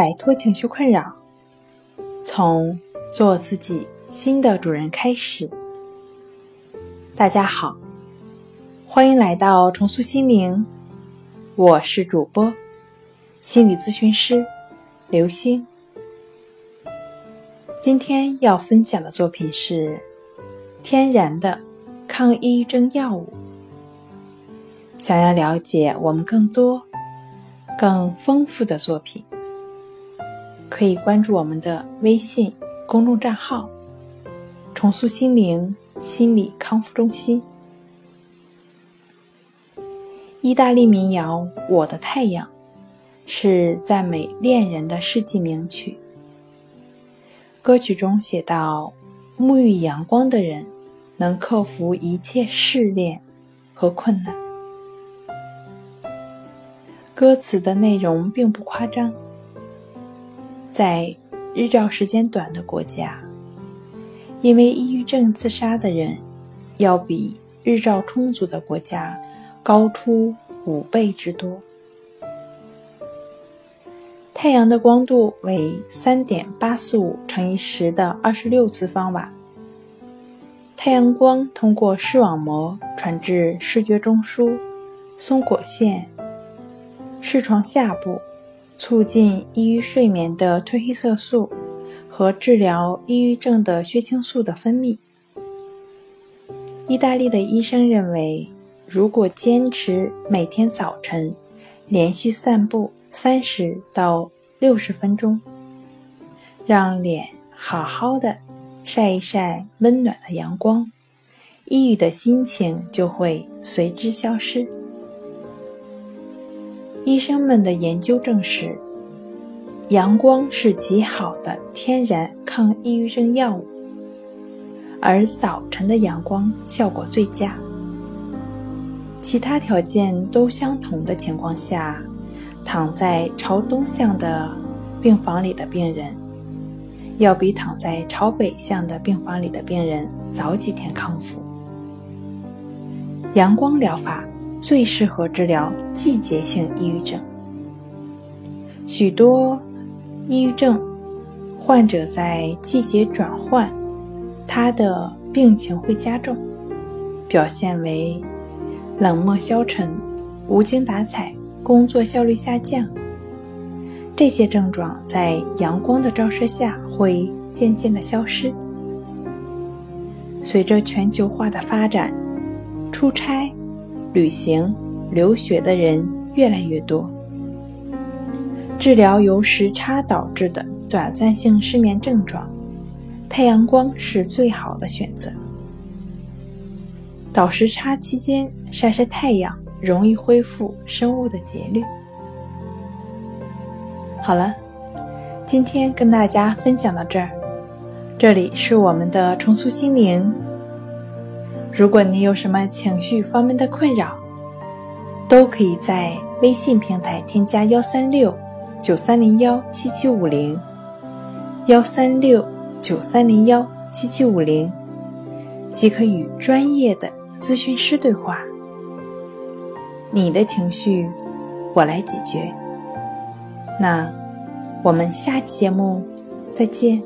摆脱情绪困扰，从做自己新的主人开始。大家好，欢迎来到重塑心灵，我是主播心理咨询师刘星。今天要分享的作品是天然的抗抑郁症药物。想要了解我们更多更丰富的作品，可以关注我们的微信公众账号重塑心灵心理康复中心。意大利民谣《我的太阳》是赞美恋人的世纪名曲。歌曲中写道，沐浴阳光的人能克服一切试炼和困难。歌词的内容并不夸张，在日照时间短的国家，因为抑郁症自杀的人要比日照充足的国家高出5倍之多。太阳的光度为 3.845 乘以10的26次方瓦。太阳光通过视网膜传至视觉中枢、松果腺、视床下部，促进抑郁睡眠的褪黑色素和治疗抑郁症的血清素的分泌。意大利的医生认为，如果坚持每天早晨连续散步30到60分钟，让脸好好的晒一晒温暖的阳光，抑郁的心情就会随之消失。医生们的研究证实，阳光是极好的天然抗抑郁症药物，而早晨的阳光效果最佳。其他条件都相同的情况下，躺在朝东向的病房里的病人要比躺在朝北向的病房里的病人早几天康复。阳光疗法最适合治疗季节性抑郁症。许多抑郁症患者在季节转换，他的病情会加重，表现为冷漠消沉、无精打采、工作效率下降。这些症状在阳光的照射下会渐渐的消失。随着全球化的发展，出差、旅行、留学的人越来越多，治疗由时差导致的短暂性失眠症状，太阳光是最好的选择。倒时差期间晒晒太阳，容易恢复生物的节律。好了，今天跟大家分享到这儿。这里是我们的重塑心灵。如果你有什么情绪方面的困扰，都可以在微信平台添加13693017750 13693017750，即可与专业的咨询师对话。你的情绪我来解决。那我们下期节目再见。